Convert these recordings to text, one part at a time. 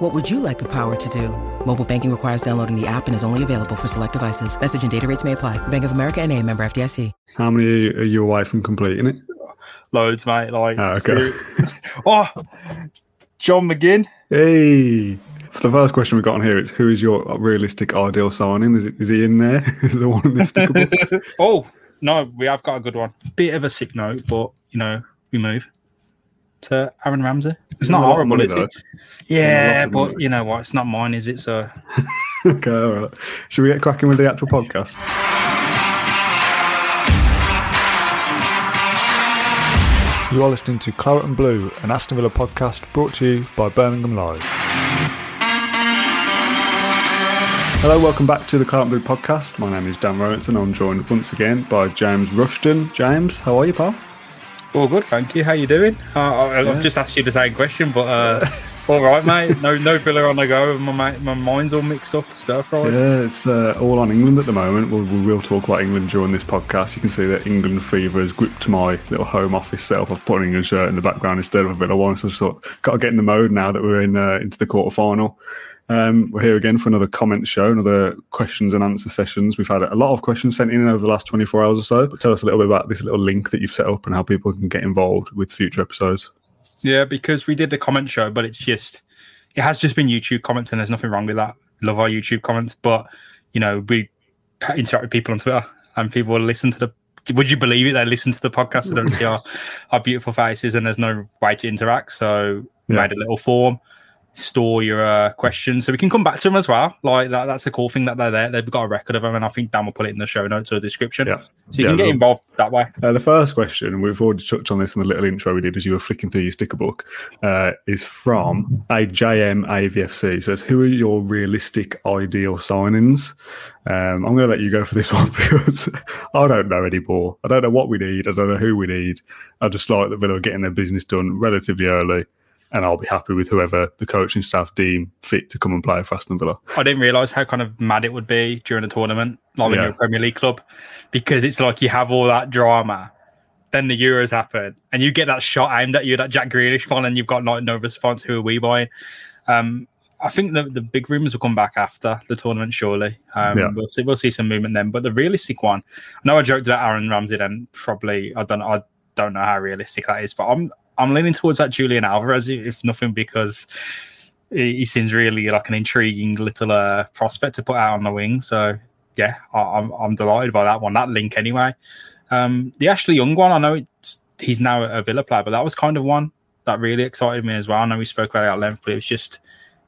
What would you like the power to do? Mobile banking requires downloading the app and is only available for select devices. Message and data rates may apply. Bank of America NA, member FDIC. How many are you away from completing it? Loads, mate. Like, oh, okay. John McGinn. Hey. So the first question we've got on here is, who is your realistic ideal signing? Is he in there? Is the one in the stickable? Oh, no, we have got a good one. Bit of a sick note, but, you know, we move. To Aaron Ramsey. It's not horrible, money, is it? Yeah, but you know what? It's not mine, is it? So okay, all right. Should we get cracking with the actual podcast? You are listening to Claret and Blue, an Aston Villa podcast brought to you by Birmingham Live. Hello, welcome back to the Claret and Blue podcast. My name is Dan Rowenson. I'm joined once again by James Rushton. James, how are you, pal? All good, thank you. How you doing? I've just asked you the same question, but all right, mate. No Villa on the go. My mind's all mixed up, stir fry. Yeah, it's all on England at the moment. We will talk about England during this podcast. You can see that England fever has gripped my little home office self. I've put an England shirt in the background instead of a Villa one. So I just thought, got to get in the mode now that we're in into the quarterfinal. We're here again for another comment show, another questions and answer sessions. We've had a lot of questions sent in over the last 24 hours or so. But tell us a little bit about this little link that you've set up and how people can get involved with future episodes. Yeah, because we did the comment show, but it has just been YouTube comments, and there's nothing wrong with that. Love our YouTube comments, but you know, we interact with people on Twitter, and people listen to the. Would you believe it? They listen to the podcast, they don't see our beautiful faces, and there's no way to interact. So we made a little form. Store your questions so we can come back to them as well. Like that's the cool thing that they're there. They've got a record of them, and I think Dan will put it in the show notes or the description. Yeah. So you can get involved that way. The first question, we've already touched on this in the little intro we did as you were flicking through your sticker book, is from a JM AVFC. It says, who are your realistic ideal signings? I'm going to let you go for this one because I don't know anymore. I don't know what we need. I don't know who we need. I just like that Villa are getting their business done relatively early. And I'll be happy with whoever the coaching staff deem fit to come and play for Aston Villa. I didn't realise how kind of mad it would be during a tournament, like when you're a Premier League club, because it's like you have all that drama, then the Euros happen, and you get that shot aimed at you, that Jack Grealish one, and you've got like no response. Who are we buying? I think the big rumours will come back after the tournament, surely. We'll see some movement then. But the realistic one, I know I joked about Aaron Ramsey then, probably. I don't know how realistic that is, but I'm leaning towards that Julian Alvarez, if nothing, because he seems really like an intriguing little prospect to put out on the wing. So, yeah, I'm delighted by that one, that link anyway. The Ashley Young one, I know he's now a Villa player, but that was kind of one that really excited me as well. I know we spoke about it at length, but it was just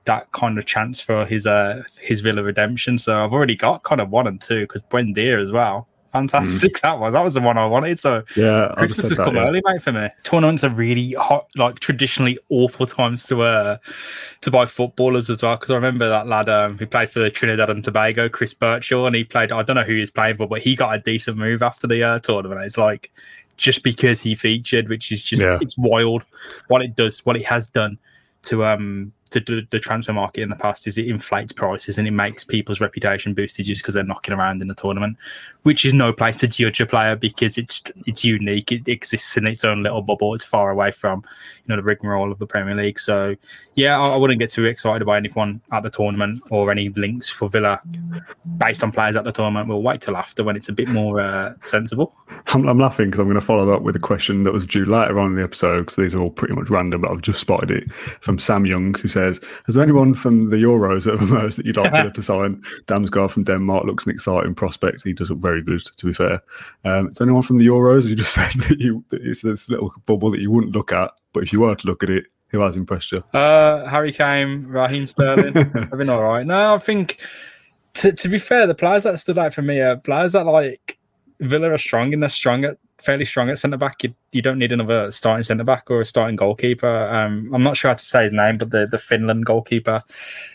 that kind of chance for his Villa redemption. So I've already got kind of one and two, because Buendia as well. Fantastic that was. That was the one I wanted. So yeah, Christmas has come early, mate, for me. Tournaments are really hot, like traditionally awful times to buy footballers as well. Because I remember that lad who played for the Trinidad and Tobago, Chris Birchall, and he played. I don't know who he was playing for, but he got a decent move after the tournament. It's like just because he featured, which is just it's wild what it has done to the transfer market in the past is it inflates prices and it makes people's reputation boosted just because they're knocking around in the tournament, which is no place to judge a player because it's unique. It exists in its own little bubble. It's far away from, you know, the rigmarole of the Premier League. So, yeah, I wouldn't get too excited by anyone at the tournament or any links for Villa based on players at the tournament. We'll wait till after when it's a bit more sensible. I'm laughing because I'm going to follow up with a question that was due later on in the episode because these are all pretty much random, but I've just spotted it from Sam Young, who said, has there anyone from the Euros that have emerged that you'd like Villa to sign? Damsgaard from Denmark looks an exciting prospect. He does look very good, to be fair. Is there anyone from the Euros? You just said that it's this little bubble that you wouldn't look at, but if you were to look at it, who has impressed you? Harry Kane, Raheem Sterling. I've been all right. No, I think, to be fair, the players that stood out for me are players that, like, Villa are strong and they're strong at fairly strong at centre-back. You don't need another starting centre-back or a starting goalkeeper. I'm not sure how to say his name, but the Finland goalkeeper,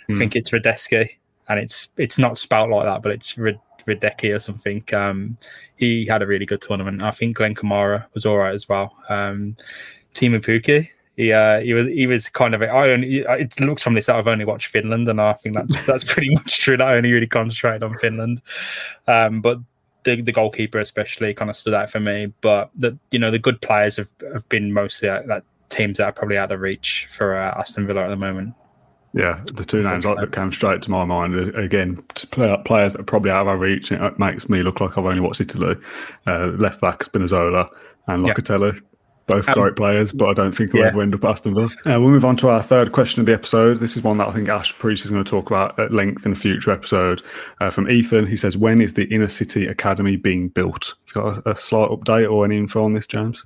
I think it's Rideski, and it's not spelt like that, but it's Rideski or something. He had a really good tournament. I think Glenn Kamara was all right as well. Timu Pukki. He was kind of. It looks from this that I've only watched Finland, and I think that's pretty much true. That I only really concentrated on Finland, but the goalkeeper especially kind of stood out for me. But the good players have been mostly at teams that are probably out of reach for Aston Villa at the moment. Yeah, the two names that came straight to my mind again, players that are probably out of our reach. It makes me look like I've only watched Italy. Left back Spinazzola and Locatelli. Yeah. Both great players, but I don't think we'll ever end up Aston Villa. We'll move on to our third question of the episode. This is one that I think Ash Priest is going to talk about at length in a future episode. From Ethan, he says, when is the Inner City Academy being built? Have you got a slight update or any info on this, James?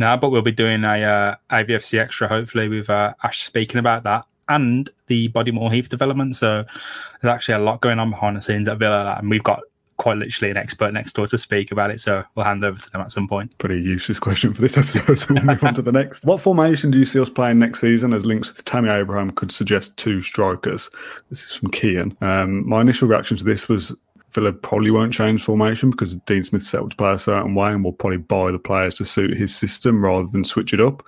No, but we'll be doing a AVFC Extra, hopefully, with Ash speaking about that and the Bodymore Heath development. So there's actually a lot going on behind the scenes at Villa, and we've got quite literally an expert next door to speak about it, so we'll hand over to them at some point. Pretty useless question for this episode, so we'll move on to the next. What formation do you see us playing next season, as links with Tammy Abraham could suggest two strikers? This is from Kian. My initial reaction to this was Villa probably won't change formation because Dean Smith set up to play a certain way and will probably buy the players to suit his system rather than switch it up.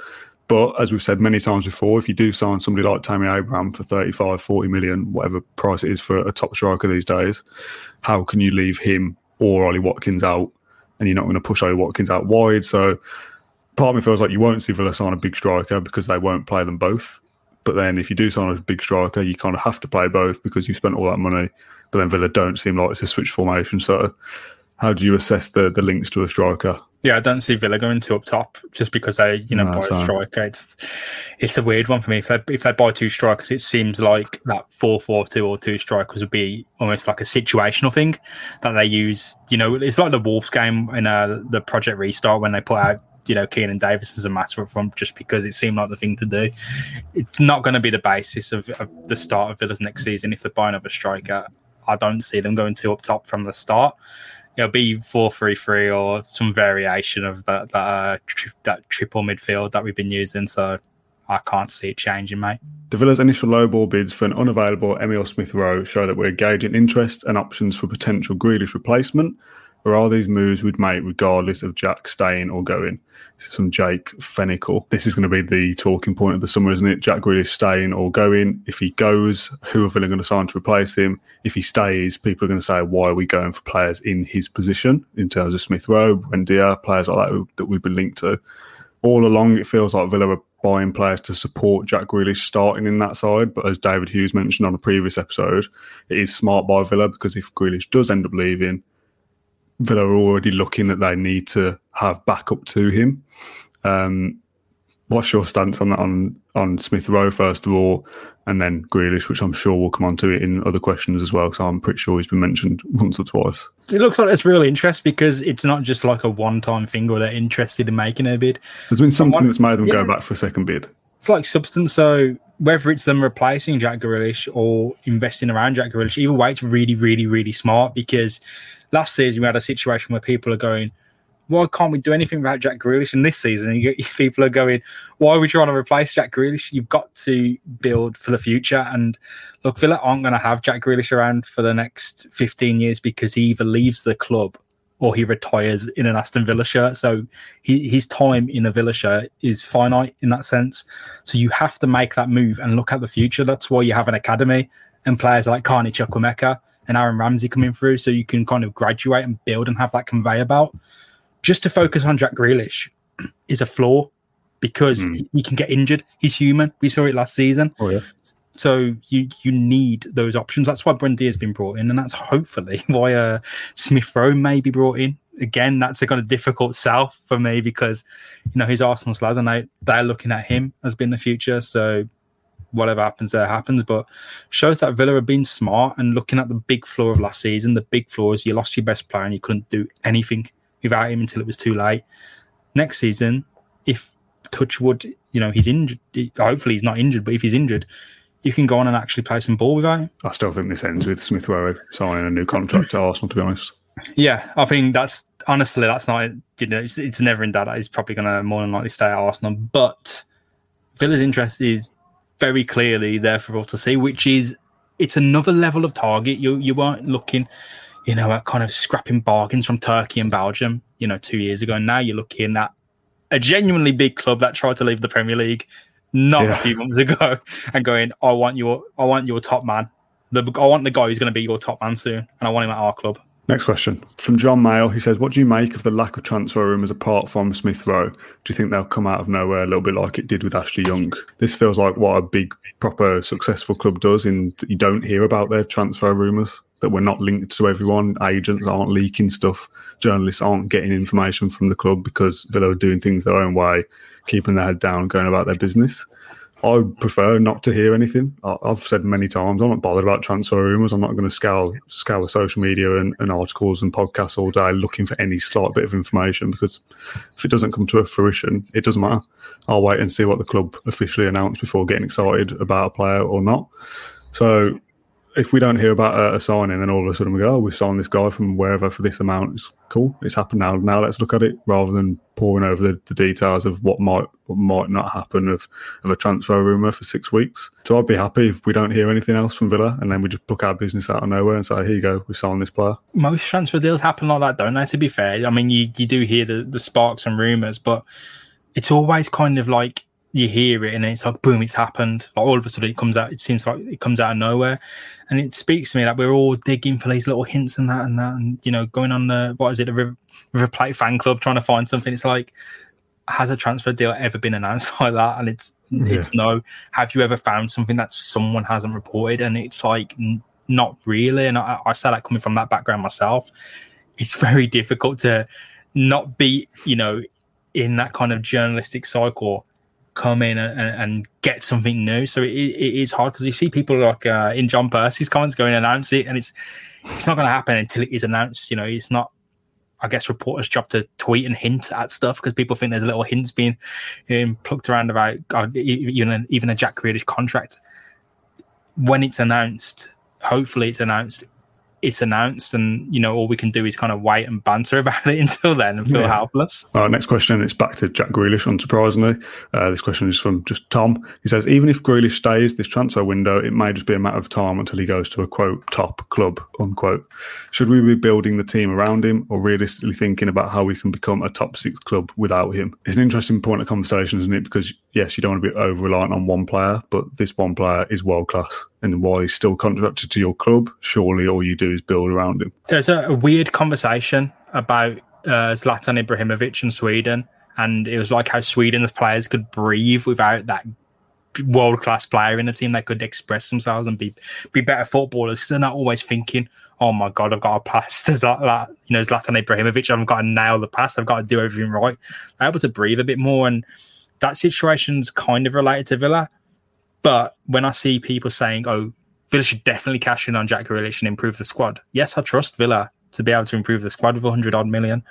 But as we've said many times before, if you do sign somebody like Tammy Abraham for 35, 40 million, whatever price it is for a top striker these days, how can you leave him or Ollie Watkins out? And you're not going to push Ollie Watkins out wide. So part of me feels like you won't see Villa sign a big striker because they won't play them both. But then if you do sign a big striker, you kind of have to play both because you spent all that money. But then Villa don't seem like to switch formation. So how do you assess the links to a striker? Yeah, I don't see Villa going to up top just because they, buy a striker. It's a weird one for me. If they buy two strikers, it seems like that 4-4-2 or two strikers would be almost like a situational thing that they use. It's like the Wolves game in the Project Restart when they put out, Keenan Davis as a matter of front just because it seemed like the thing to do. It's not going to be the basis of the start of Villa's next season if they buy another striker. I don't see them going to up top from the start. It'll be 4-3-3 or some variation of that triple midfield that we've been using. So I can't see it changing, mate. De Villa's initial low-ball bids for an unavailable Emile Smith-Rowe show that we're gauging interest and options for potential Grealish replacement. Or are these moves we'd make regardless of Jack staying or going? This is from Jake Fennicle. This is going to be the talking point of the summer, isn't it? Jack Grealish staying or going. If he goes, who are Villa going to sign to replace him? If he stays, people are going to say, why are we going for players in his position in terms of Smith Rowe, Buendia, players like that we've been linked to? All along, it feels like Villa are buying players to support Jack Grealish starting in that side. But as David Hughes mentioned on a previous episode, it is smart by Villa because if Grealish does end up leaving, Villa are already looking that they need to have backup to him. What's your stance on that, on Smith Rowe, first of all, and then Grealish, which I'm sure we'll come on to in other questions as well, because I'm pretty sure he's been mentioned once or twice. It looks like it's real interest because it's not just like a one-time thing or they're interested in making a bid. There's been something that's made them go back for a second bid. It's like substance, so whether it's them replacing Jack Grealish or investing around Jack Grealish, either way, it's really, really, really smart because last season, we had a situation where people are going, why can't we do anything about Jack Grealish? And this season, people are going, why are we trying to replace Jack Grealish? You've got to build for the future. And look, Villa aren't going to have Jack Grealish around for the next 15 years because he either leaves the club or he retires in an Aston Villa shirt. So his time in a Villa shirt is finite in that sense. So you have to make that move and look at the future. That's why you have an academy and players like Carney Chukwuemeka and Aaron Ramsey coming through, so you can kind of graduate and build and have that conveyor belt. Just to focus on Jack Grealish is a flaw because he can get injured. He's human. We saw it last season. Oh, yeah. So you need those options. That's why Buendia has been brought in, and that's hopefully why Smith Rowe may be brought in. Again, that's a kind of difficult sell for me because he's Arsenal's lad, and they're looking at him as being the future. So whatever happens there happens, but shows that Villa have been smart and looking at the big flaw of last season. The big flaw is you lost your best player and you couldn't do anything without him until it was too late. Next season, if touchwood, he's injured, hopefully he's not injured, but if he's injured, you can go on and actually play some ball without him. I still think this ends with Smith Rowe signing a new contract to Arsenal, to be honest. Yeah, I think that's honestly, that's not, it's never in doubt that he's probably going to more than likely stay at Arsenal, but Villa's interest is very clearly there for all to see, which is it's another level of target. You weren't looking, you know, at kind of scrapping bargains from Turkey and Belgium, you know, 2 years ago. And now you're looking at a genuinely big club that tried to leave the Premier League a few months ago and going, I want your top man. I want the guy who's going to be your top man soon, and I want him at our club. Next question from John Mayle. He says, what do you make of the lack of transfer rumours apart from Smith Rowe? Do you think they'll come out of nowhere a little bit like it did with Ashley Young? This feels like what a big, proper, successful club does in that you don't hear about their transfer rumours, that we're not linked to everyone. Agents aren't leaking stuff. Journalists aren't getting information from the club because Villa are doing things their own way, keeping their head down, going about their business. I would prefer not to hear anything. I've said many times, I'm not bothered about transfer rumours. I'm not going to scour social media and articles and podcasts all day looking for any slight bit of information, because if it doesn't come to a fruition, it doesn't matter. I'll wait and see what the club officially announced before getting excited about a player or not. So if we don't hear about a signing, then all of a sudden we go, oh, we've signed this guy from wherever for this amount. It's cool. It's happened now. Now let's look at it, rather than poring over the details of what might not happen of a transfer rumour for 6 weeks. So I'd be happy if we don't hear anything else from Villa and then we just pluck our business out of nowhere and say, here you go, we signed this player. Most transfer deals happen like that, don't they, to be fair? I mean, you do hear the sparks and rumours, but it's always kind of like, you hear it and it's like, boom, it's happened. Like, all of a sudden it comes out, it seems like it comes out of nowhere. And it speaks to me that we're all digging for these little hints and that, and, you know, going on the River Plate fan club, trying to find something. It's like, has a transfer deal ever been announced like that? And it's no. Have you ever found something that someone hasn't reported? And it's like, not really. And I say that coming from that background myself. It's very difficult to not be, you know, in that kind of journalistic cycle, come in and get something new. So it is hard, because you see people like in John Percy's comments going and announce it, and it's not going to happen until it is announced. You know, it's not, I guess, reporters' job to tweet and hint at stuff, because people think there's little hints being plucked around about even a Jack Grealish contract. When it's announced, hopefully it's announced, and, you know, all we can do is kind of wait and banter about it until then and feel helpless. All right, next question. It's back to Jack Grealish, unsurprisingly. This question is from just Tom. He says, even if Grealish stays this transfer window, it may just be a matter of time until he goes to a, quote, top club, unquote. Should we be building the team around him, or realistically thinking about how we can become a top six club without him? It's an interesting point of conversation, isn't it? Because, yes, you don't want to be over-reliant on one player, but this one player is world-class. And while he's still contracted to your club, surely all you do is build around him. There's a weird conversation about Zlatan Ibrahimovic and Sweden, and it was like how Sweden's players could breathe without that world-class player in the team. They could express themselves and be better footballers, because they're not always thinking, oh my God, I've got to pass to Zlatan Ibrahimovic, I've got to nail the pass, I've got to do everything right. They're able to breathe a bit more, and that situation's kind of related to Villa. But when I see people saying, oh, Villa should definitely cash in on Jack Grealish and improve the squad. Yes, I trust Villa to be able to improve the squad with 100-odd million.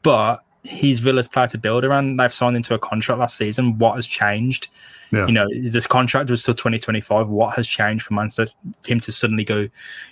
But he's Villa's player to build around. They've signed into a contract last season. What has changed? Yeah. You know, this contract was till 2025. What has changed for him to suddenly go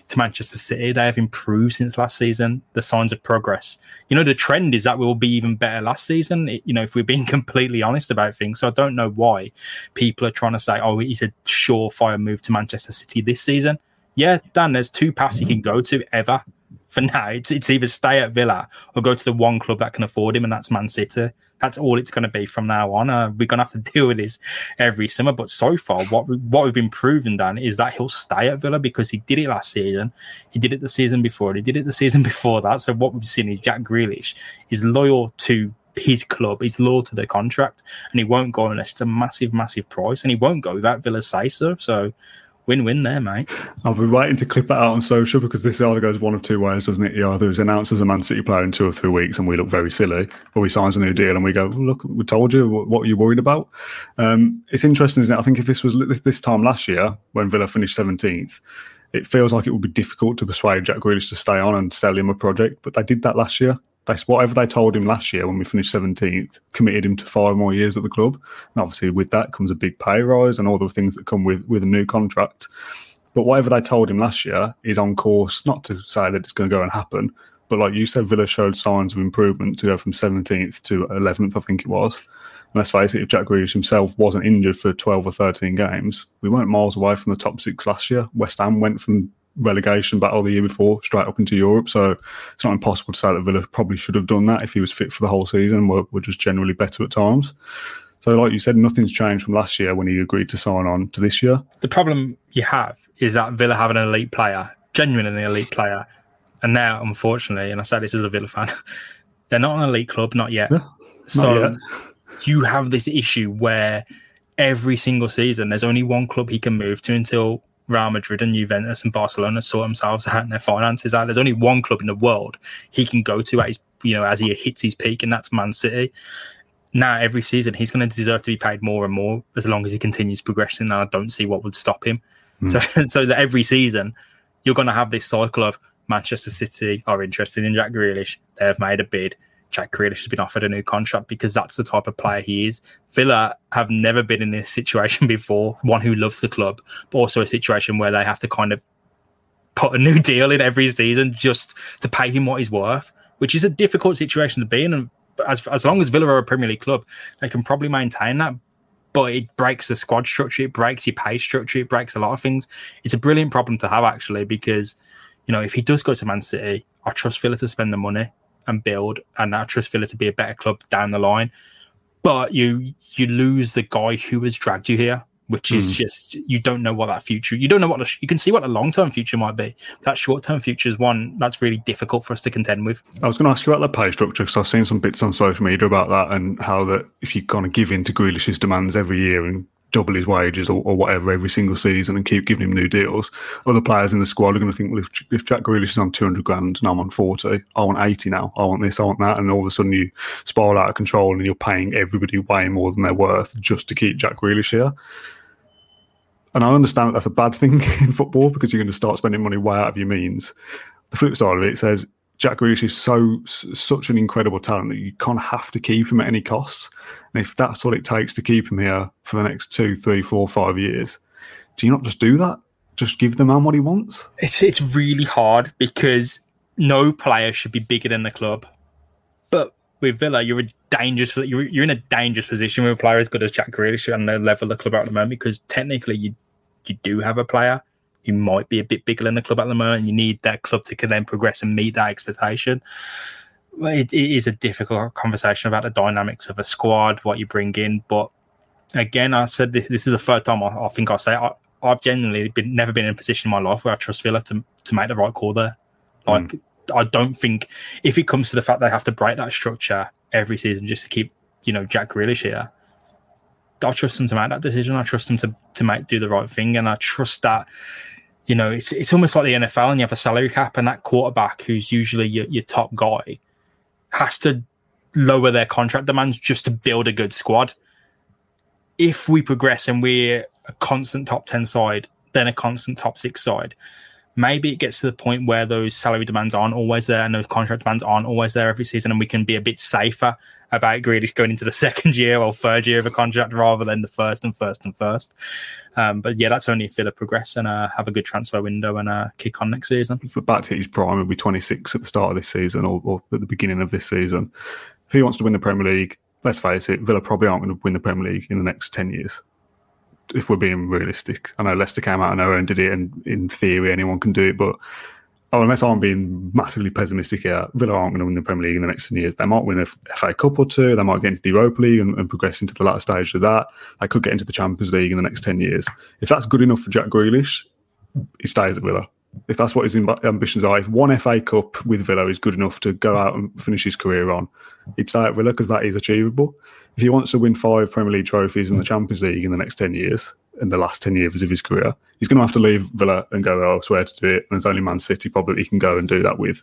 to Manchester City? They have improved since last season. The signs of progress. You know, the trend is that we'll be even better last season, you know, if we're being completely honest about things. So I don't know why people are trying to say, oh, he's a surefire move to Manchester City this season. Yeah, Dan, there's two paths he can go to ever. For now, it's either stay at Villa or go to the one club that can afford him, and that's Man City. That's all it's going to be from now on. We're going to have to deal with this every summer. But so far, what we've been proven, Dan, is that he'll stay at Villa, because he did it last season. He did it the season before. And he did it the season before that. So what we've seen is Jack Grealish is loyal to his club. He's loyal to the contract, and he won't go unless it's a massive, massive price. And he won't go without Villa say so. So win-win there, mate. I'll be waiting to clip that out on social, because this either goes one of two ways, doesn't it? He either is announced as a Man City player in 2 or 3 weeks and we look very silly, or he signs a new deal and we go, look, we told you, what are you worried about? It's interesting, isn't it? I think if this was this time last year when Villa finished 17th, it feels like it would be difficult to persuade Jack Grealish to stay on and sell him a project, but they did that last year. That's whatever they told him last year when we finished 17th, committed him to 5 more years at the club. And obviously with that comes a big pay rise and all the things that come with a new contract. But whatever they told him last year is on course, not to say that it's going to go and happen, but like you said, Villa showed signs of improvement to go from 17th to 11th, I think it was. And let's face it, if Jack Grealish himself wasn't injured for 12 or 13 games, we weren't miles away from the top six last year. West Ham went from relegation battle the year before, straight up into Europe. So it's not impossible to say that Villa probably should have done that if he was fit for the whole season. We're just generally better at times. So like you said, nothing's changed from last year when he agreed to sign on to this year. The problem you have is that Villa have an elite player, genuinely an elite player. And now, unfortunately, and I say this as a Villa fan, they're not an elite club, not yet. Yeah, not yet. You have this issue where every single season there's only one club he can move to until Real Madrid and Juventus and Barcelona sort themselves out and their finances out. There's only one club in the world he can go to at his, you know, as he hits his peak, and that's Man City. Now every season he's going to deserve to be paid more and more as long as he continues progressing, and I don't see what would stop him. So that every season you're going to have this cycle of Manchester City are interested in Jack Grealish. They have made a bid. Jack Grealish has been offered a new contract because that's the type of player he is. Villa have never been in this situation before, one who loves the club, but also a situation where they have to kind of put a new deal in every season just to pay him what he's worth, which is a difficult situation to be in. And as long as Villa are a Premier League club, they can probably maintain that, but it breaks the squad structure, it breaks your pay structure, it breaks a lot of things. It's a brilliant problem to have, actually, because, you know, if he does go to Man City, I trust Villa to spend the money and build, and I trust Villa to be a better club down the line. But you lose the guy who has dragged you here, which is just, you don't know what that future, you don't know what you can see what the long-term future might be. That short-term future is one that's really difficult for us to contend with. I was going to ask you about the pay structure, because I've seen some bits on social media about that, and how that if you kind of give in to Grealish's demands every year and double his wages or whatever every single season and keep giving him new deals, other players in the squad are going to think, well, if Jack Grealish is on 200 grand and I'm on 40, I want 80 now, I want this, I want that, and all of a sudden you spiral out of control and you're paying everybody way more than they're worth just to keep Jack Grealish here. And I understand that that's a bad thing in football because you're going to start spending money way out of your means. The flip side of it says Jack Grealish is such an incredible talent that you kind of have to keep him at any costs. And if that's all it takes to keep him here for the next 2, 3, 4, 5 years, do you not just do that? Just give the man what he wants? It's really hard because no player should be bigger than the club. But with Villa, you're in a dangerous position with a player as good as Jack Grealish and the level the club are at the moment, because technically you do have a player who might be a bit bigger than the club at the moment, and you need that club to then progress and meet that expectation. It is a difficult conversation about the dynamics of a squad, what you bring in. But again, I said this is the third time I think I'll say it. I've genuinely never been in a position in my life where I trust Villa to make the right call there. Like, I don't think, if it comes to the fact they have to break that structure every season just to keep, you know, Jack Grealish here, I trust them to make that decision. I trust them to do the right thing, and I trust that. You know, it's almost like the NFL, and you have a salary cap, and that quarterback who's usually your top guy has to lower their contract demands just to build a good squad. If we progress and we're a constant top 10 side, then a constant top 6 side, maybe it gets to the point where those salary demands aren't always there and those contract demands aren't always there every season, and we can be a bit safer about Grealish going into the second year or third year of a contract rather than the first. But yeah, that's only if Villa progress and have a good transfer window and kick on next season. Back to his prime, he'll be 26 at the start of this season or at the beginning of this season. If he wants to win the Premier League, let's face it, Villa probably aren't going to win the Premier League in the next 10 years. If we're being realistic, I know Leicester came out on their own, did it, and in theory anyone can do it, but unless I'm being massively pessimistic here, Villa aren't going to win the Premier League in the next 10 years. They might win a FA Cup or two, they might get into the Europa League and progress into the latter stage of that. They could get into the Champions League in the next 10 years. If that's good enough for Jack Grealish, he stays at Villa. If that's what his ambitions are, if one FA Cup with Villa is good enough to go out and finish his career on, he'd stay at Villa because that is achievable. If he wants to win 5 Premier League trophies in the Champions League in the next 10 years, in the last 10 years of his career, he's going to have to leave Villa and go elsewhere to do it. And there's only Man City probably he can go and do that with.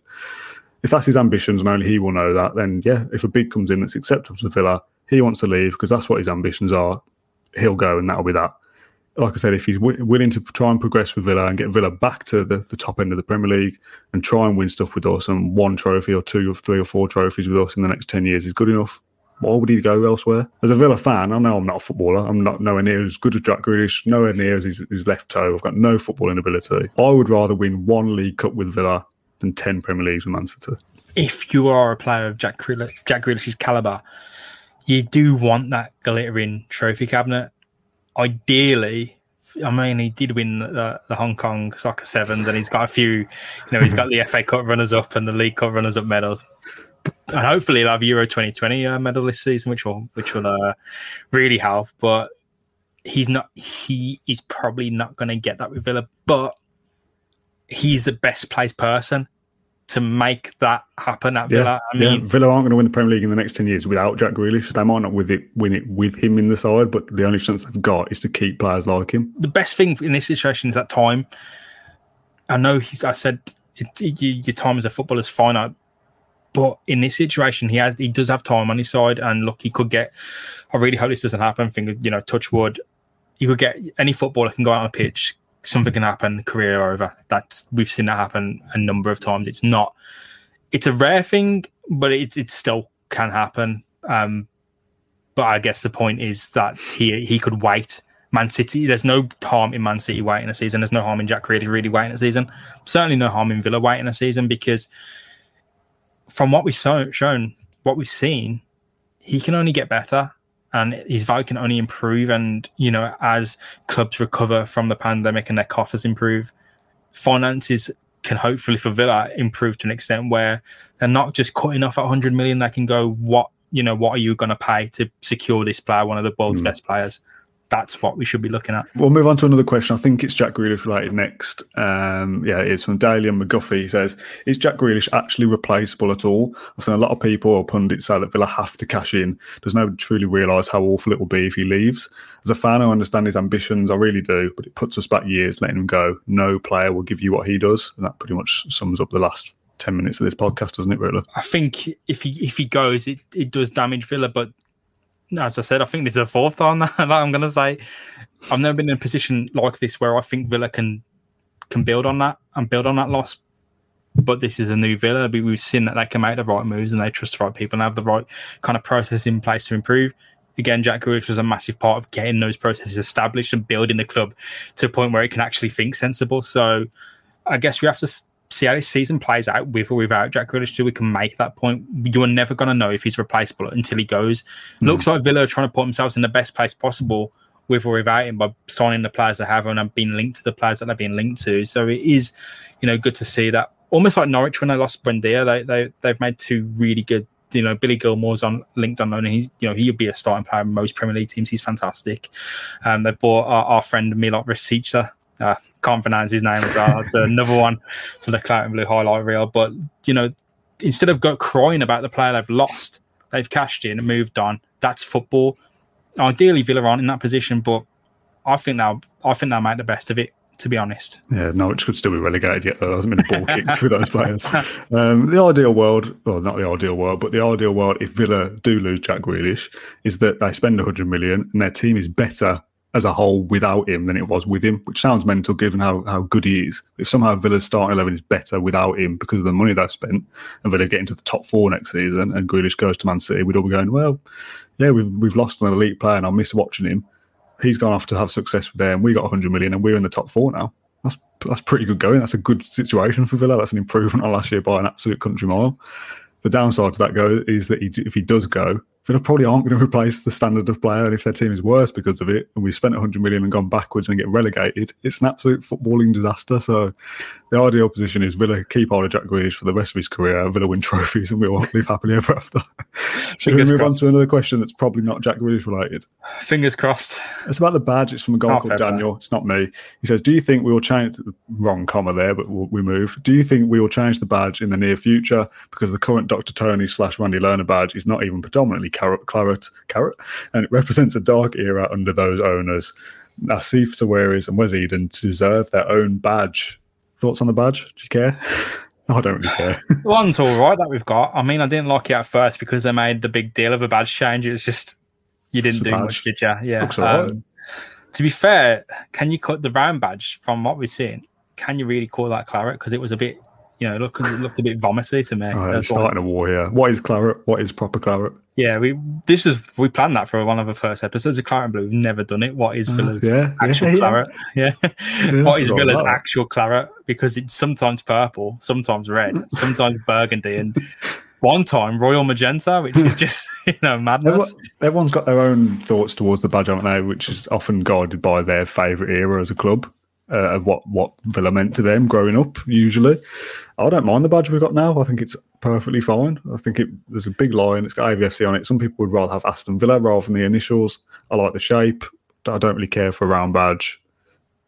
If that's his ambitions and only he will know that, then yeah, if a bid comes in that's acceptable to Villa, he wants to leave because that's what his ambitions are, he'll go and that'll be that. Like I said, if he's willing to try and progress with Villa and get Villa back to the top end of the Premier League and try and win stuff with us, and 1 trophy or 2 or 3 or 4 trophies with us in the next 10 years is good enough, why would he go elsewhere? As a Villa fan, I know I'm not a footballer. I'm not nowhere near as good as Jack Grealish, nowhere near as his left toe. I've got no footballing ability. I would rather win 1 League Cup with Villa than 10 Premier Leagues with Man City. If you are a player of Jack Grealish's calibre, you do want that glittering trophy cabinet. Ideally, I mean, he did win the Hong Kong Soccer Sevens, and he's got a few, you know, he's got the FA Cup runners-up and the League Cup runners-up medals. And hopefully he'll have Euro 2020 medal this season, which will really help. But he's probably not going to get that with Villa, but he's the best placed person to make that happen at Villa. I mean, Villa aren't going to win the Premier League in the next 10 years without Jack Grealish. They might not win it with him in the side, but the only chance they've got is to keep players like him. The best thing in this situation is that time. I know your time as a footballer is finite, but in this situation, he does have time on his side, and look, he could get. I really hope this doesn't happen. Touch wood. You could get any footballer can go out on a pitch. Something can happen, career over. We've seen that happen a number of times. It's a rare thing, but it still can happen. But I guess the point is that he could wait. Man City, there's no harm in Man City waiting a season. There's no harm in Jack Grealish really waiting a season. Certainly no harm in Villa waiting a season, because from what we've shown, what we've seen, he can only get better. And his value can only improve. And, you know, as clubs recover from the pandemic and their coffers improve, finances can hopefully for Villa improve to an extent where they're not just cutting off at 100 million. They can go, what are you going to pay to secure this player, one of the world's best players? That's what we should be looking at. We'll move on to another question. I think it's Jack Grealish related next. It's from Daly and McGuffey. He says, is Jack Grealish actually replaceable at all? I've seen a lot of people or pundits say that Villa have to cash in. Does nobody truly realise how awful it will be if he leaves? As a fan, I understand his ambitions. I really do. But it puts us back years letting him go. No player will give you what he does. And that pretty much sums up the last 10 minutes of this podcast, doesn't it, really? I think if he goes, it does damage Villa, but as I said, I think this is the fourth time that I'm going to say. I've never been in a position like this where I think Villa can build on that and build on that loss. But this is a new Villa. We've seen that they can make the right moves and they trust the right people and have the right kind of process in place to improve. Again, Jack Grealish was a massive part of getting those processes established and building the club to a point where it can actually think sensible. So I guess we have to see how this season plays out with or without Jack Grealish so we can make that point. You are never going to know if he's replaceable until he goes. Looks like Villa are trying to put themselves in the best place possible with or without him by signing the players they have and have been linked to the players that they've been linked to. So it is, good to see that. Almost like Norwich when they lost Buendia, they've made two really good. Billy Gilmore's linked on loan, and he'll be a starting player in most Premier League teams. He's fantastic. They bought our friend Milot Rasica. Can't pronounce his name as well. It's another one for the Claret and Blue highlight reel. But, instead of crying about the player they've lost, they've cashed in and moved on. That's football. Ideally, Villa aren't in that position, but I think they'll make the best of it, to be honest. Yeah, Norwich could still be relegated yet, though. There hasn't been a ball kicked with those players. The ideal world, if Villa do lose Jack Grealish, is that they spend 100 million and their team is better as a whole without him than it was with him, which sounds mental given how good he is. If somehow Villa's starting 11 is better without him because of the money they've spent, and Villa get into the top four next season and Grealish goes to Man City, we'd all be going, well, yeah, we've lost an elite player and I miss watching him. He's gone off to have success with them. We got 100 million and we're in the top four now. That's pretty good going. That's a good situation for Villa. That's an improvement on last year by an absolute country mile. The downside to that is that if he does go, Villa probably aren't going to replace the standard of player, and if their team is worse because of it, and we've spent 100 million and gone backwards and get relegated, it's an absolute footballing disaster. So the ideal position is Villa keep hold of Jack Grealish for the rest of his career, Villa win trophies, and we all live happily ever after. Should we move on to another question that's probably not Jack Grealish related? Fingers crossed. It's about the badge. It's from a guy called Daniel. It's not me. He says, do you think we will change... Wrong comma there, but we move. Do you think we will change the badge in the near future? Because the current Dr. Tony / Randy Lerner badge is not even predominantly Claret, and it represents a dark era under those owners. Nassif Sawiris and Wes Eden deserve their own badge. Thoughts on the badge? Do you care? I don't really care. One's all right that we've got. I mean, I didn't like it at first because they made the big deal of a badge change. It was just, you didn't do badge. Much, did you? Yeah. Looks all right. To be fair, can you cut the round badge from what we've seen? Can you really call that Claret? Because it was a bit, it looked a bit vomity to me. Right, starting a war here. What is Claret? What is proper Claret? Yeah, we planned that for one of the first episodes of Claret and Blue. We've never done it. What is Villa's actual Claret? Yeah. What is Villa's actual Claret? Because it's sometimes purple, sometimes red, sometimes burgundy, and one time Royal Magenta, which is just, you know, madness. Everyone's got their own thoughts towards the badge, haven't they, which is often guided by their favourite era as a club, of what Villa meant to them growing up, usually. I don't mind the badge we've got now. I think it's perfectly fine. I think there's a big line. It's got AVFC on it. Some people would rather have Aston Villa rather than the initials. I like the shape. I don't really care for a round badge,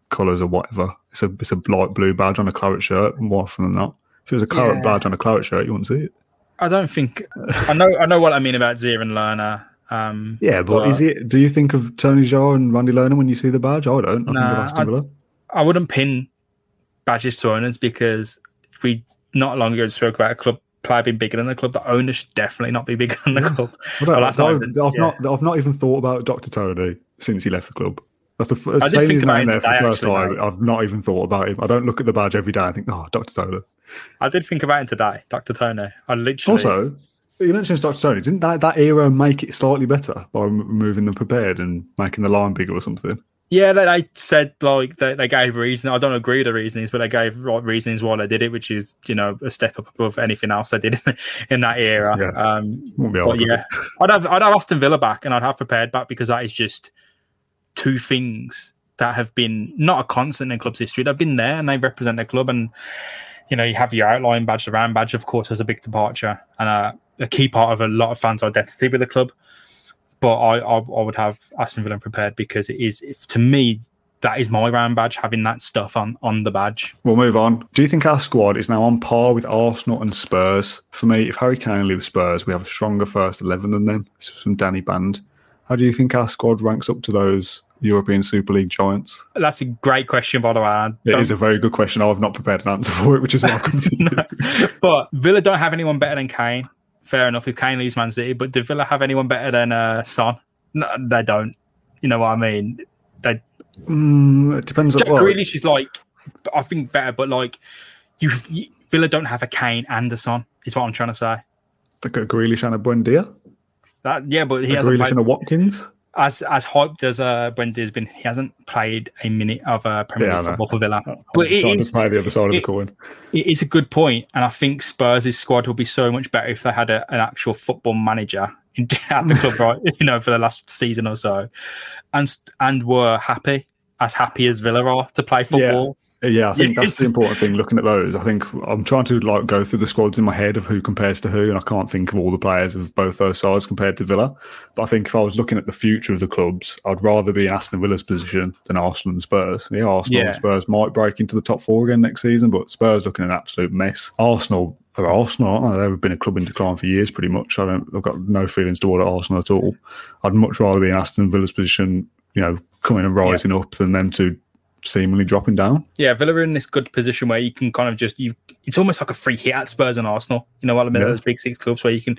colours or whatever. It's a light blue badge on a claret shirt, more often than not. If it was a claret badge on a claret shirt, you wouldn't see it. I don't think... I know what I mean about Zier and Lerner. But is it? Do you think of Tony Jaa and Randy Lerner when you see the badge? I don't. I think of Aston Villa. I wouldn't pin badges to owners, because we not long ago spoke about a club player being bigger than the club. The owner should definitely not be bigger than the club. I've not even thought about Dr. Tony since he left the club. That's the same name there for the first time. I've not even thought about him. I don't look at the badge every day. I think, Dr. Tony. I did think about him today, Dr. Tony. I literally also. You mentioned Dr. Tony. Didn't that era make it slightly better by removing the prepared and making the line bigger or something? Yeah, they said, like, they gave reason. I don't agree with the reasonings, but they gave reasonings why they did it, which is, you know, a step up above anything else they did in that era. Yeah. I'd have Aston Villa back and I'd have prepared back, because that is just two things that have been not a constant in club's history. They've been there and they represent their club. And, you know, you have your outline badge, the round badge, of course, as a big departure and a key part of a lot of fans' identity with the club. But I would have Aston Villa prepared, because it is, to me, that is my round badge, having that stuff on the badge. We'll move on. Do you think our squad is now on par with Arsenal and Spurs? For me, if Harry Kane leaves Spurs, we have a stronger first 11 than them. This is from Danny Band. How do you think our squad ranks up to those European Super League giants? That's a great question, by the way. It is a very good question. I've not prepared an answer for it, which is welcome to you. But Villa don't have anyone better than Kane. Fair enough, if Kane leaves Man City, but do Villa have anyone better than Son? No, they don't. You know what I mean? They. It depends. Jack Grealish is, like, I think better, but, like, you Villa don't have a Kane and a Son. Is what I'm trying to say. They got Grealish and a Buendia. But he hasn't. Grealish and a Watkins. As hyped as Buendia's been, he hasn't played a minute of Premier League football for Villa. But it is to play the other side of the coin. It is a good point, and I think Spurs' squad would be so much better if they had an actual football manager at the club, right? You know, for the last season or so, and were as happy as Villa are to play football. Yeah, I think that's the important thing, looking at those. I think I'm trying to, like, go through the squads in my head of who compares to who, and I can't think of all the players of both those sides compared to Villa. But I think if I was looking at the future of the clubs, I'd rather be in Aston Villa's position than Arsenal and Spurs. Yeah, Arsenal and Spurs might break into the top four again next season, but Spurs looking an absolute mess. Arsenal, aren't they? They've been a club in decline for years, pretty much. I've got no feelings toward Arsenal at all. I'd much rather be in Aston Villa's position, you know, coming and rising up than them to seemingly dropping down. Yeah, Villa are in this good position where you can kind of just, it's almost like a free hit at Spurs and Arsenal. You know what I mean? Those big six clubs where you can,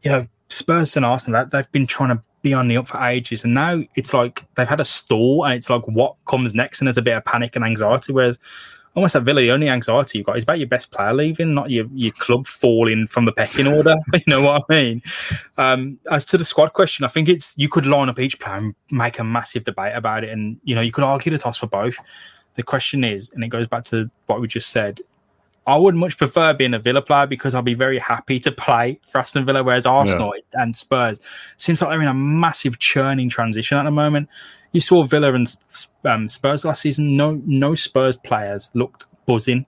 you know, Spurs and Arsenal, they've been trying to be on the up for ages, and now it's like they've had a stall and it's like what comes next, and there's a bit of panic and anxiety, whereas almost at Villa, the only anxiety you've got is about your best player leaving, not your club falling from the pecking order. You know what I mean? As to the squad question, I think it's, you could line up each player and make a massive debate about it, and, you know, you could argue the toss for both. The question is, and it goes back to what we just said, I would much prefer being a Villa player because I'll be very happy to play for Aston Villa, whereas Arsenal and Spurs seems like they're in a massive churning transition at the moment. You saw Villa and Spurs last season. No Spurs players looked buzzing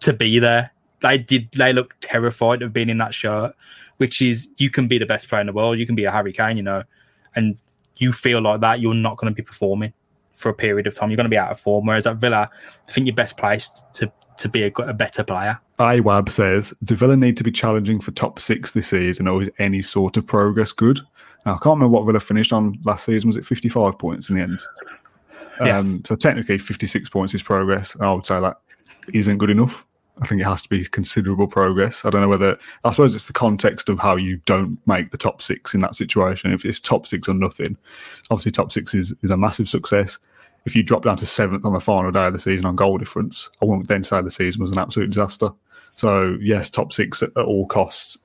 to be there. They did. They looked terrified of being in that shirt, which is, you can be the best player in the world. You can be a Harry Kane, you know, and you feel like that, you're not going to be performing for a period of time. You're going to be out of form. Whereas at Villa, I think you're best placed to be a better player. IWAB says, do Villa need to be challenging for top six this season, or is any sort of progress good? Now, I can't remember what Villa finished on last season. Was it 55 points in the end? So technically 56 points is progress. And I would say that isn't good enough. I think it has to be considerable progress. I don't know whether... I suppose it's the context of how you don't make the top six in that situation. If it's top six or nothing, obviously top six is a massive success. If you drop down to 7th on the final day of the season on goal difference, I wouldn't then say the season was an absolute disaster. So, yes, top six at all costs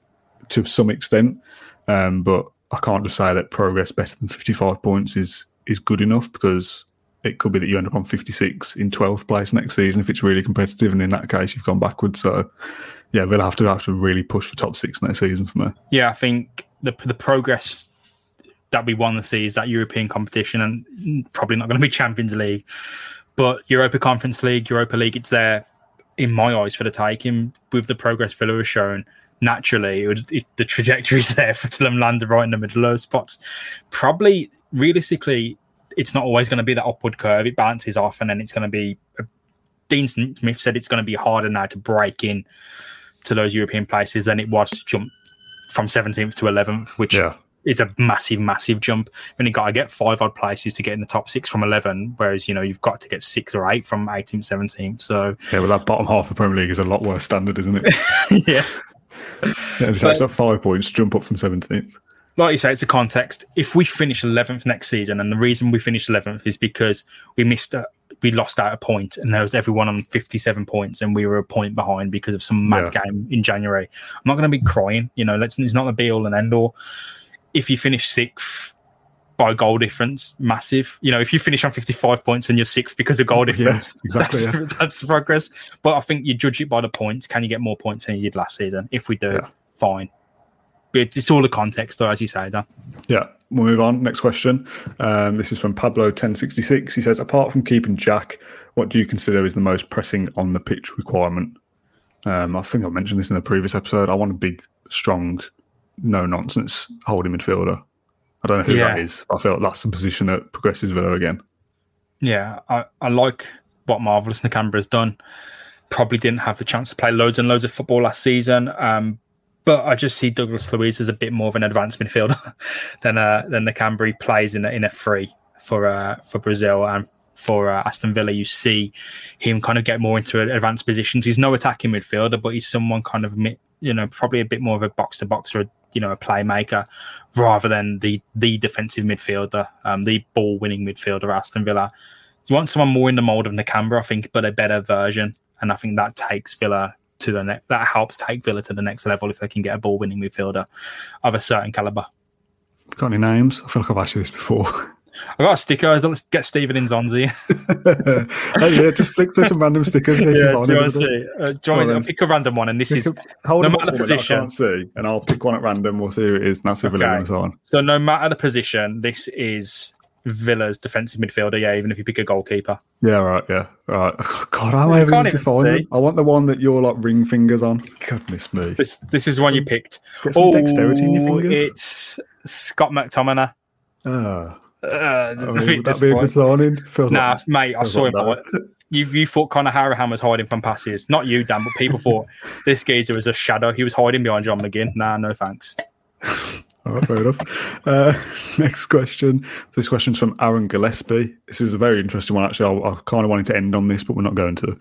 to some extent, but I can't just say that progress better than 55 points is good enough, because it could be that you end up on 56 in 12th place next season if it's really competitive, and in that case you've gone backwards. So yeah, we'll have to really push for top six next season for me. Yeah, I think the progress that we won this season is that European competition, and probably not going to be Champions League, but Europa Conference League, Europa League, it's there in my eyes for the taking with the progress Villa has shown. Naturally, the trajectory's there for them landed right in the middle of spots. Probably, realistically, it's not always going to be that upward curve. It balances off, and then it's going to be... Dean Smith said it's going to be harder now to break in to those European places than it was to jump from 17th to 11th, which is a massive, massive jump. And you've got to get 5-odd places to get in the top 6 from 11, whereas, you know, you've got to get 6 or 8 from 18th, 17th. So... yeah, well, that bottom half of Premier League is a lot worse standard, isn't it? Yeah. Yeah, that's not 5 points jump up from 17th. Like you say, it's the context. If we finish 11th next season, and the reason we finished 11th is because we lost out a point, and there was everyone on 57 points, and we were a point behind because of some mad game in January. I'm not going to be crying, you know. It's not a be all and end all. If you finish 6th by goal difference, massive. You know, if you finish on 55 points and you're 6th because of goal difference, that's the progress. But I think you judge it by the points. Can you get more points than you did last season? If we do, fine. It's all the context, though, as you say, Dan. Yeah, we'll move on. Next question. This is from Pablo1066. He says, apart from keeping Jack, what do you consider is the most pressing on the pitch requirement? I think I mentioned this in the previous episode. I want a big, strong, no-nonsense holding midfielder. I don't know who that is. I feel like that's the position that progresses Villa again. Yeah, I like what Marvellous Nakamura's done. Probably didn't have the chance to play loads and loads of football last season, but I just see Douglas Luiz as a bit more of an advanced midfielder than Nakamura. He plays in a free for Brazil and for Aston Villa. You see him kind of get more into advanced positions. He's no attacking midfielder, but he's someone kind of, you know, probably a bit more of a box-to-box or a, you know, a playmaker rather than the defensive midfielder, the ball-winning midfielder Aston Villa. You want someone more in the mould of Nakamura, I think, but a better version. And I think that takes Villa to the next... that helps take Villa to the next level if they can get a ball-winning midfielder of a certain calibre. Got any names? I feel like I've asked you this before. I've got a sticker. Let's get Stephen Inzonzi. Yeah, just flick through some random stickers. I'll pick a random one, and this is no matter the position. I can't see, and I'll pick one at random. We'll see who it is, and that's who Villa and so on. So no matter the position, this is Villa's defensive midfielder. Yeah, even if you pick a goalkeeper. Yeah, right. Yeah, right. God, how am I ever defining them? I want the one that you're like ring fingers on. Goodness me. This is one you picked. Get some dexterity in your fingers. It's Scott McTominay. Oh. Would that be a good signing? Mate, I saw him. You thought Conor Harahan was hiding from passes. Not you, Dan, but people thought this geezer was a shadow. He was hiding behind John McGinn. No thanks. All right, fair enough. Next question. This question's from Aaron Gillespie. This is a very interesting one, actually. I kind of wanted to end on this, but we're not going to.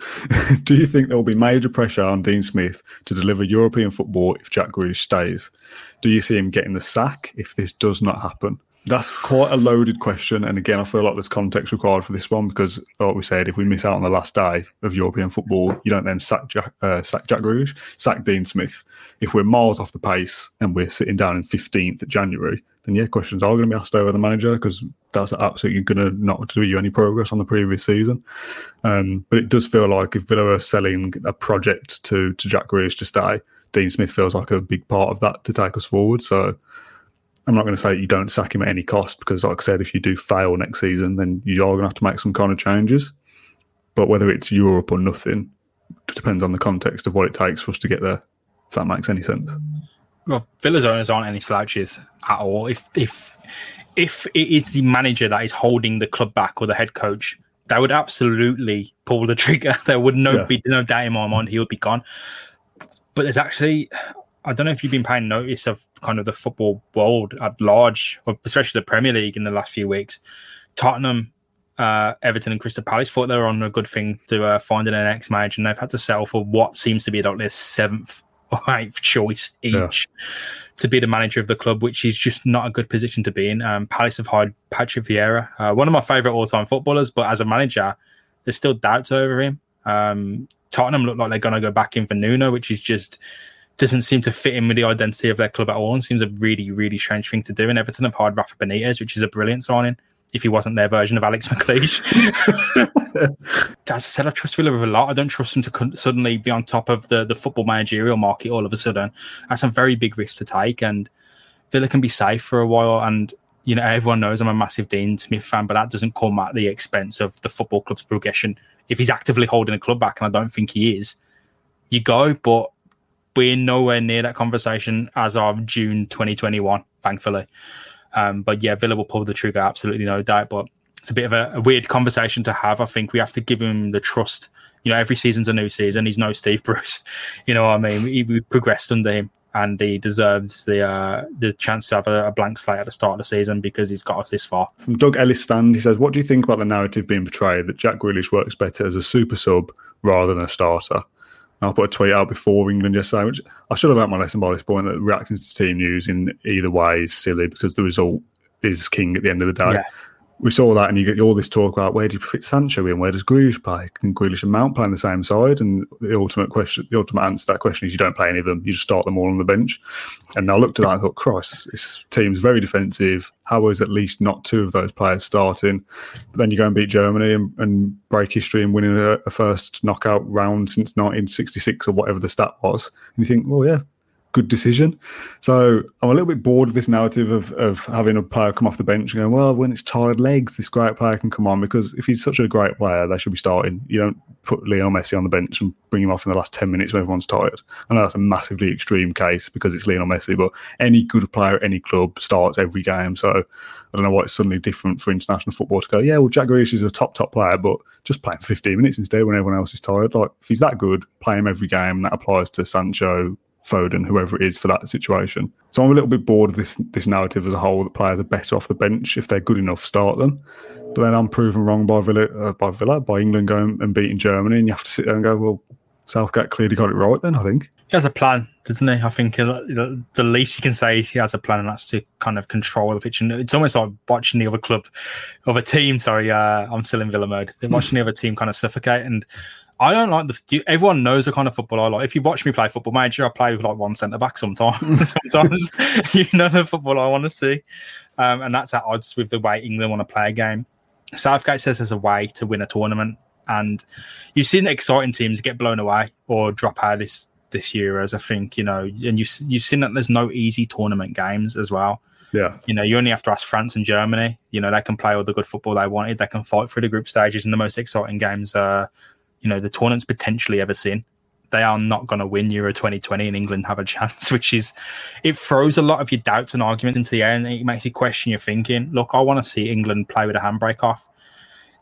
Do you think there will be major pressure on Dean Smith to deliver European football if Jack Grealish stays? Do you see him getting the sack if this does not happen? That's quite a loaded question. And again, I feel like there's context required for this one because, like we said, if we miss out on the last day of European football, you don't then sack Jack Grealish, sack Dean Smith. If we're miles off the pace and we're sitting down in 15th of January, then yeah, questions are going to be asked over the manager because that's absolutely going to not do you any progress on the previous season. But it does feel like if Villa are selling a project to Jack Grealish to stay, Dean Smith feels like a big part of that to take us forward. So I'm not going to say you don't sack him at any cost because, like I said, if you do fail next season, then you are going to have to make some kind of changes. But whether it's Europe or nothing, it depends on the context of what it takes for us to get there, if that makes any sense. Well, Villa's owners aren't any slouches at all. If it is the manager that is holding the club back or the head coach, they would absolutely pull the trigger. There would be no doubt in my mind he would be gone. But there's actually... I don't know if you've been paying notice of kind of the football world at large, or especially the Premier League in the last few weeks. Tottenham, Everton and Crystal Palace thought they were on a good thing to finding an ex-manager, and they've had to sell for what seems to be like their 7th or 8th choice each to be the manager of the club, which is just not a good position to be in. Palace have hired Patrick Vieira, one of my favourite all-time footballers, but as a manager, there's still doubts over him. Tottenham look like they're going to go back in for Nuno, which is just... doesn't seem to fit in with the identity of their club at all and seems a really, really strange thing to do. And Everton have hired Rafa Benitez, which is a brilliant signing. if he wasn't their version of Alex McLeish. As I said, I trust Villa with a lot. I don't trust them to suddenly be on top of the football managerial market all of a sudden. That's a very big risk to take, and Villa can be safe for a while. And you know, everyone knows I'm a massive Dean Smith fan, but that doesn't come at the expense of the football club's progression. If he's actively holding a club back, and I don't think he is, you go, but we're nowhere near that conversation as of June 2021, thankfully. But yeah, Villa will pull the trigger, absolutely no doubt. But it's a bit of a weird conversation to have. I think we have to give him the trust. You know, every season's a new season. He's no Steve Bruce. You know what I mean? We've progressed under him, and he deserves the chance to have a blank slate at the start of the season because he's got us this far. From Doug Ellis Stand, he says, what do you think about the narrative being portrayed that Jack Grealish works better as a super sub rather than a starter? I put a tweet out before England yesterday, which I should have learnt my lesson by this point, that reacting to team news in either way is silly because the result is king at the end of the day. Yeah. We saw that, and you get all this talk about where do you fit Sancho in, where does Grealish play? Can Grealish and Mount play on the same side? And the ultimate answer to that question is you don't play any of them. You just start them all on the bench. And I looked at that and thought, Christ, this team's very defensive. How is at least not two of those players starting? But then you go and beat Germany and break history and winning a first knockout round since 1966 or whatever the stat was. And you think, well, yeah, good decision. So I'm a little bit bored of this narrative of having a player come off the bench and going, well, when it's tired legs, this great player can come on, because if he's such a great player, they should be starting. You don't put Lionel Messi on the bench and bring him off in the last 10 minutes when everyone's tired. I know that's a massively extreme case because it's Lionel Messi, but any good player at any club starts every game. So I don't know why it's suddenly different for international football to go, yeah, well, Jack Grealish is a top player, but just play him 15 minutes instead when everyone else is tired. Like, if he's that good, play him every game, and that applies to Sancho, Foden, whoever it is for that situation. So I'm a little bit bored of this narrative as a whole, that players are better off the bench. If they're good enough, start them. But then I'm proven wrong by England going and beating Germany, and you have to sit there and go, well, Southgate clearly got it right then, I think. He has a plan, doesn't he? I think the least you can say is he has a plan, and that's to kind of control the pitch. And it's almost like watching the other team, I'm still in Villa mode. They're watching the other team kind of suffocate, and I don't like everyone knows the kind of football I like. If you watch me play Football Manager, I play with like one centre-back sometimes. You know the football I want to see. And that's at odds with the way England want to play a game. Southgate says there's a way to win a tournament. And you've seen exciting teams get blown away or drop out this year, as I think, you know. And you've seen that there's no easy tournament games as well. Yeah, you know, you only have to ask France and Germany. You know, they can play all the good football they wanted. They can fight through the group stages, and the most exciting games are... You know, the tournament's potentially ever seen. They are not going to win Euro 2020 and England have a chance, which is, it throws a lot of your doubts and arguments into the air, and it makes you question your thinking. Look, I want to see England play with a handbrake off.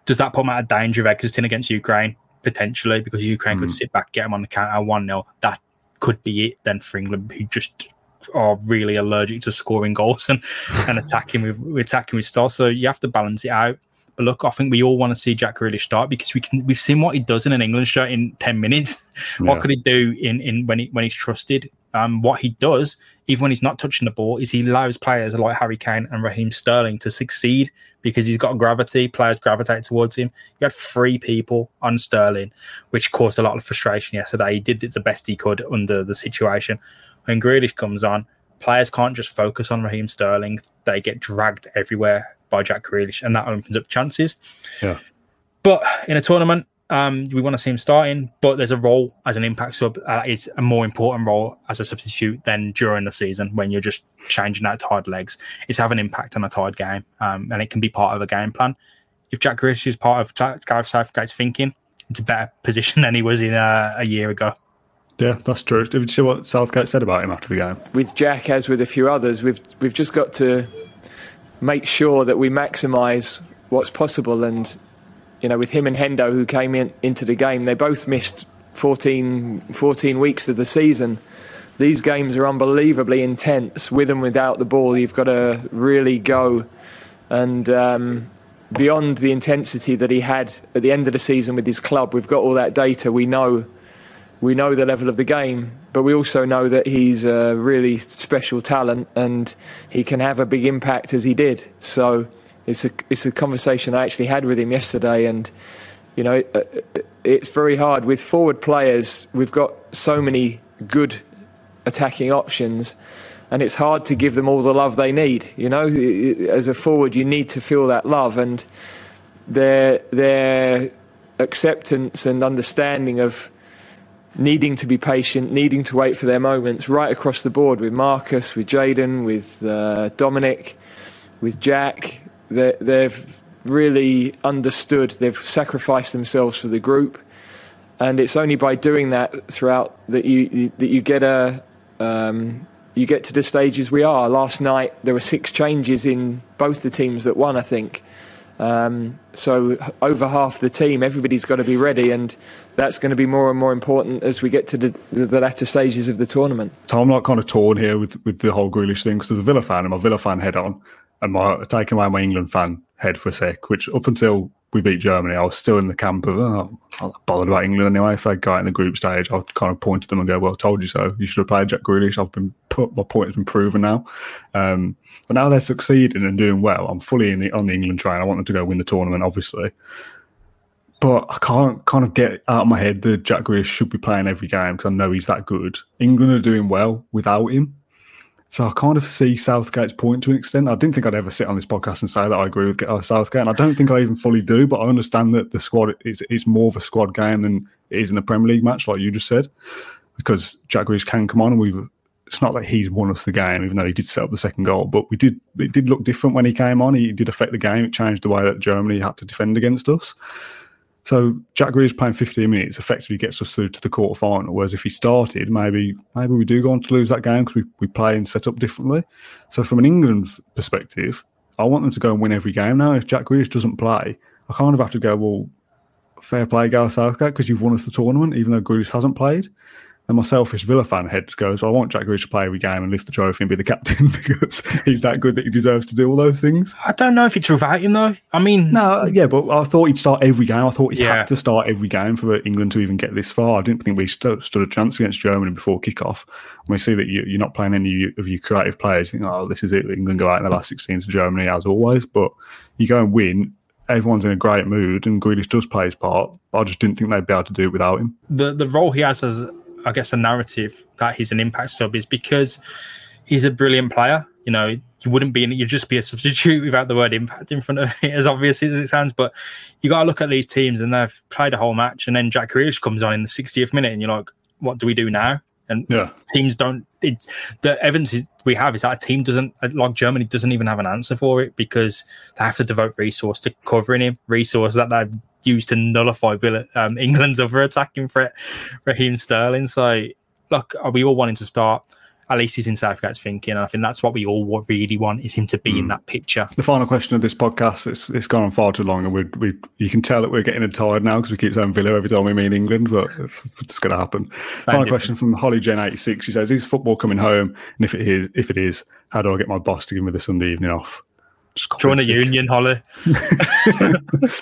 Does that put them out of danger of exiting against Ukraine? Potentially, because Ukraine could sit back, get them on the counter 1-0. That could be it then for England, who just are really allergic to scoring goals and attacking with style. So you have to balance it out. But look, I think we all want to see Jack Grealish start because we've seen what he does in an England shirt in 10 minutes. Yeah. What could he do when he's trusted? What he does, even when he's not touching the ball, is he allows players like Harry Kane and Raheem Sterling to succeed because he's got gravity. Players gravitate towards him. You had three people on Sterling, which caused a lot of frustration yesterday. He did the best he could under the situation. When Grealish comes on, players can't just focus on Raheem Sterling. They get dragged everywhere by Jack Grealish, and that opens up chances. Yeah. But in a tournament, we want to see him starting, but there's a role as an impact sub that is a more important role as a substitute than during the season when you're just changing out tired legs. It's having an impact on a tired game, and it can be part of a game plan. If Jack Grealish is part of Gareth Southgate's thinking, it's a better position than he was in a year ago. Yeah, that's true. Did you see what Southgate said about him after the game? With Jack, as with a few others, we've just got to make sure that we maximise what's possible. And, you know, with him and Hendo, who came into the game, they both missed 14 weeks of the season. These games are unbelievably intense, with and without the ball. You've got to really go. And beyond the intensity that he had at the end of the season with his club, we've got all that data. We know the level of the game, but we also know that he's a really special talent and he can have a big impact as he did. So it's a conversation I actually had with him yesterday, and you know it's very hard with forward players. We've got so many good attacking options, and it's hard to give them all the love they need. You know, as a forward, you need to feel that love, and their acceptance and understanding of needing to be patient, needing to wait for their moments, right across the board, with Marcus, with Jaden, with Dominic, with Jack. They've really understood, they've sacrificed themselves for the group, and it's only by doing that throughout that you get a you get to the stages we are. Last night there were 6 changes in both the teams that won, I think. So over half the team, everybody's got to be ready, and that's going to be more and more important as we get to the latter stages of the tournament. So I'm like kind of torn here with the whole Grealish thing, because as a Villa fan, and my Villa fan head on, and taking away my England fan head for a sec, which up until we beat Germany, I was still in the camp of, oh, I'm not bothered about England anyway. If they got in the group stage, I'd kind of point to them and go, well, I told you so. You should have played Jack Grealish. My point has been proven now. But now they're succeeding and doing well. I'm fully on the England train. I want them to go win the tournament, obviously. But I can't kind of get out of my head that Jack Grealish should be playing every game, because I know he's that good. England are doing well without him. So I kind of see Southgate's point to an extent. I didn't think I'd ever sit on this podcast and say that I agree with Southgate, and I don't think I even fully do, but I understand that the squad is more of a squad game than it is in a Premier League match, like you just said, because Jack Grealish can come on, and it's not that he's won us the game, even though he did set up the second goal, but it did look different when he came on. He did affect the game. It changed the way that Germany had to defend against us. So Jack Grealish playing 15 minutes effectively gets us through to the quarterfinal, whereas if he started, maybe we do go on to lose that game, because we play and set up differently. So from an England perspective, I want them to go and win every game now. If Jack Grealish doesn't play, I kind of have to go, well, fair play, Gareth Southgate, because you've won us the tournament, even though Grealish hasn't played. And my selfish Villa fan head goes, well, I want Jack Grealish to play every game and lift the trophy and be the captain, because he's that good that he deserves to do all those things. I don't know if it's without him, though. I mean... No, yeah, but I thought he'd start every game. I thought he had to start every game for England to even get this far. I didn't think we stood a chance against Germany before kick-off. And we see that you're not playing any of your creative players. You think, oh, this is it. England go out in the last 16 to Germany, as always. But you go and win. Everyone's in a great mood, and Grealish does play his part. I just didn't think they'd be able to do it without him. The role he has as... I guess the narrative that he's an impact sub is because he's a brilliant player. You know, you wouldn't be in it. You'd just be a substitute without the word impact in front of it, as obvious as it sounds. But you got to look at these teams, and they've played a whole match, and then Jack Grealish comes on in the 60th minute, and you're like, what do we do now? And teams don't. The evidence we have is that a team doesn't, like Germany, doesn't even have an answer for it, because they have to devote resource to covering him, resource that they've used to nullify Villa, England's other attacking threat, Raheem Sterling. So, look, are we all wanting to start? At least he's in Southgate's thinking, and I think that's what we all really want, is him to be in that picture. The final question of this podcast, it's gone on far too long, and you can tell that we're getting tired now, because we keep saying Villa every time we meet England, but it's going to happen. Final question from Holly Gen 86. She says, is football coming home? And if it is, how do I get my boss to give me the Sunday evening off? Join a union, Holly.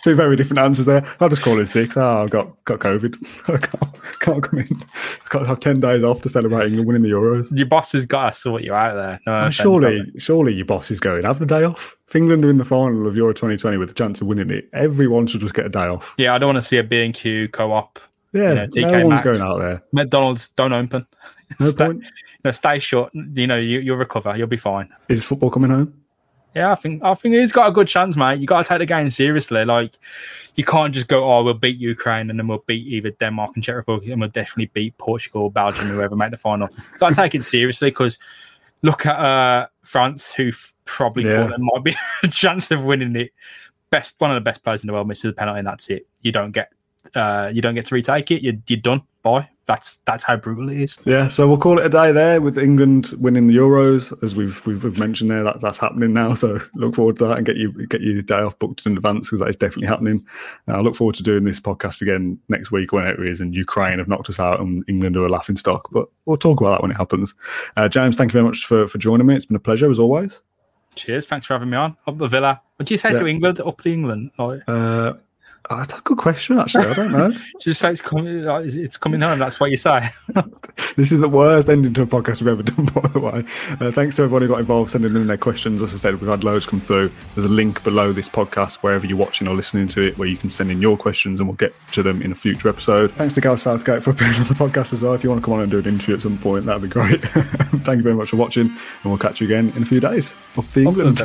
Two very different answers there. I'll just call in sick. Oh, I've got COVID. I can't come in. I can't have 10 days off to celebrate England winning the Euros. Your boss has got to sort you out there. No, surely your boss is going, have the day off. If England are in the final of Euro 2020 with a chance of winning it, everyone should just get a day off. Yeah, I don't want to see a B&Q Co-op. Yeah, TK Maxx going out there. McDonald's don't open. No point. No, stay short. You know, you'll recover. You'll be fine. Is football coming home? Yeah, I think he's got a good chance, mate. You got to take the game seriously. Like, you can't just go, oh, we'll beat Ukraine and then we'll beat either Denmark and Czech Republic and we'll definitely beat Portugal, Belgium, whoever make the final. You got to take it seriously, because look at France, who probably thought there might be a chance of winning it. One of the best players in the world misses a penalty, and that's it. You don't get to retake it. You're done. Bye. That's how brutal it is. Yeah, so we'll call it a day there, with England winning the Euros, as we've mentioned there. That's happening now. So look forward to that, and get your day off booked in advance, because that is definitely happening. And I look forward to doing this podcast again next week, whenever it is. And Ukraine have knocked us out, and England are a laughing stock. But we'll talk about that when it happens. James, thank you very much for joining me. It's been a pleasure as always. Cheers. Thanks for having me on. Up the Villa. What do you say to England? Up the England. Oh, that's a good question, actually. I don't know. Just say it's coming home. That's what you say. This is the worst ending to a podcast we've ever done, by the way. Thanks to everyone who got involved sending in their questions. As I said, we've had loads come through. There's a link below this podcast, wherever you're watching or listening to it, where you can send in your questions and we'll get to them in a future episode. Thanks to Gareth Southgate for appearing on the podcast as well. If you want to come on and do an interview at some point, that'd be great. Thank you very much for watching, and we'll catch you again in a few days. Up the England.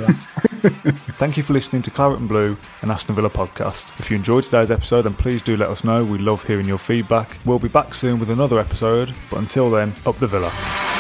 Thank you for listening to Claret and Blue, an Aston Villa podcast. If you enjoyed today's episode, then please do let us know. We love hearing your feedback. We'll be back soon with another episode, but until then, up the Villa.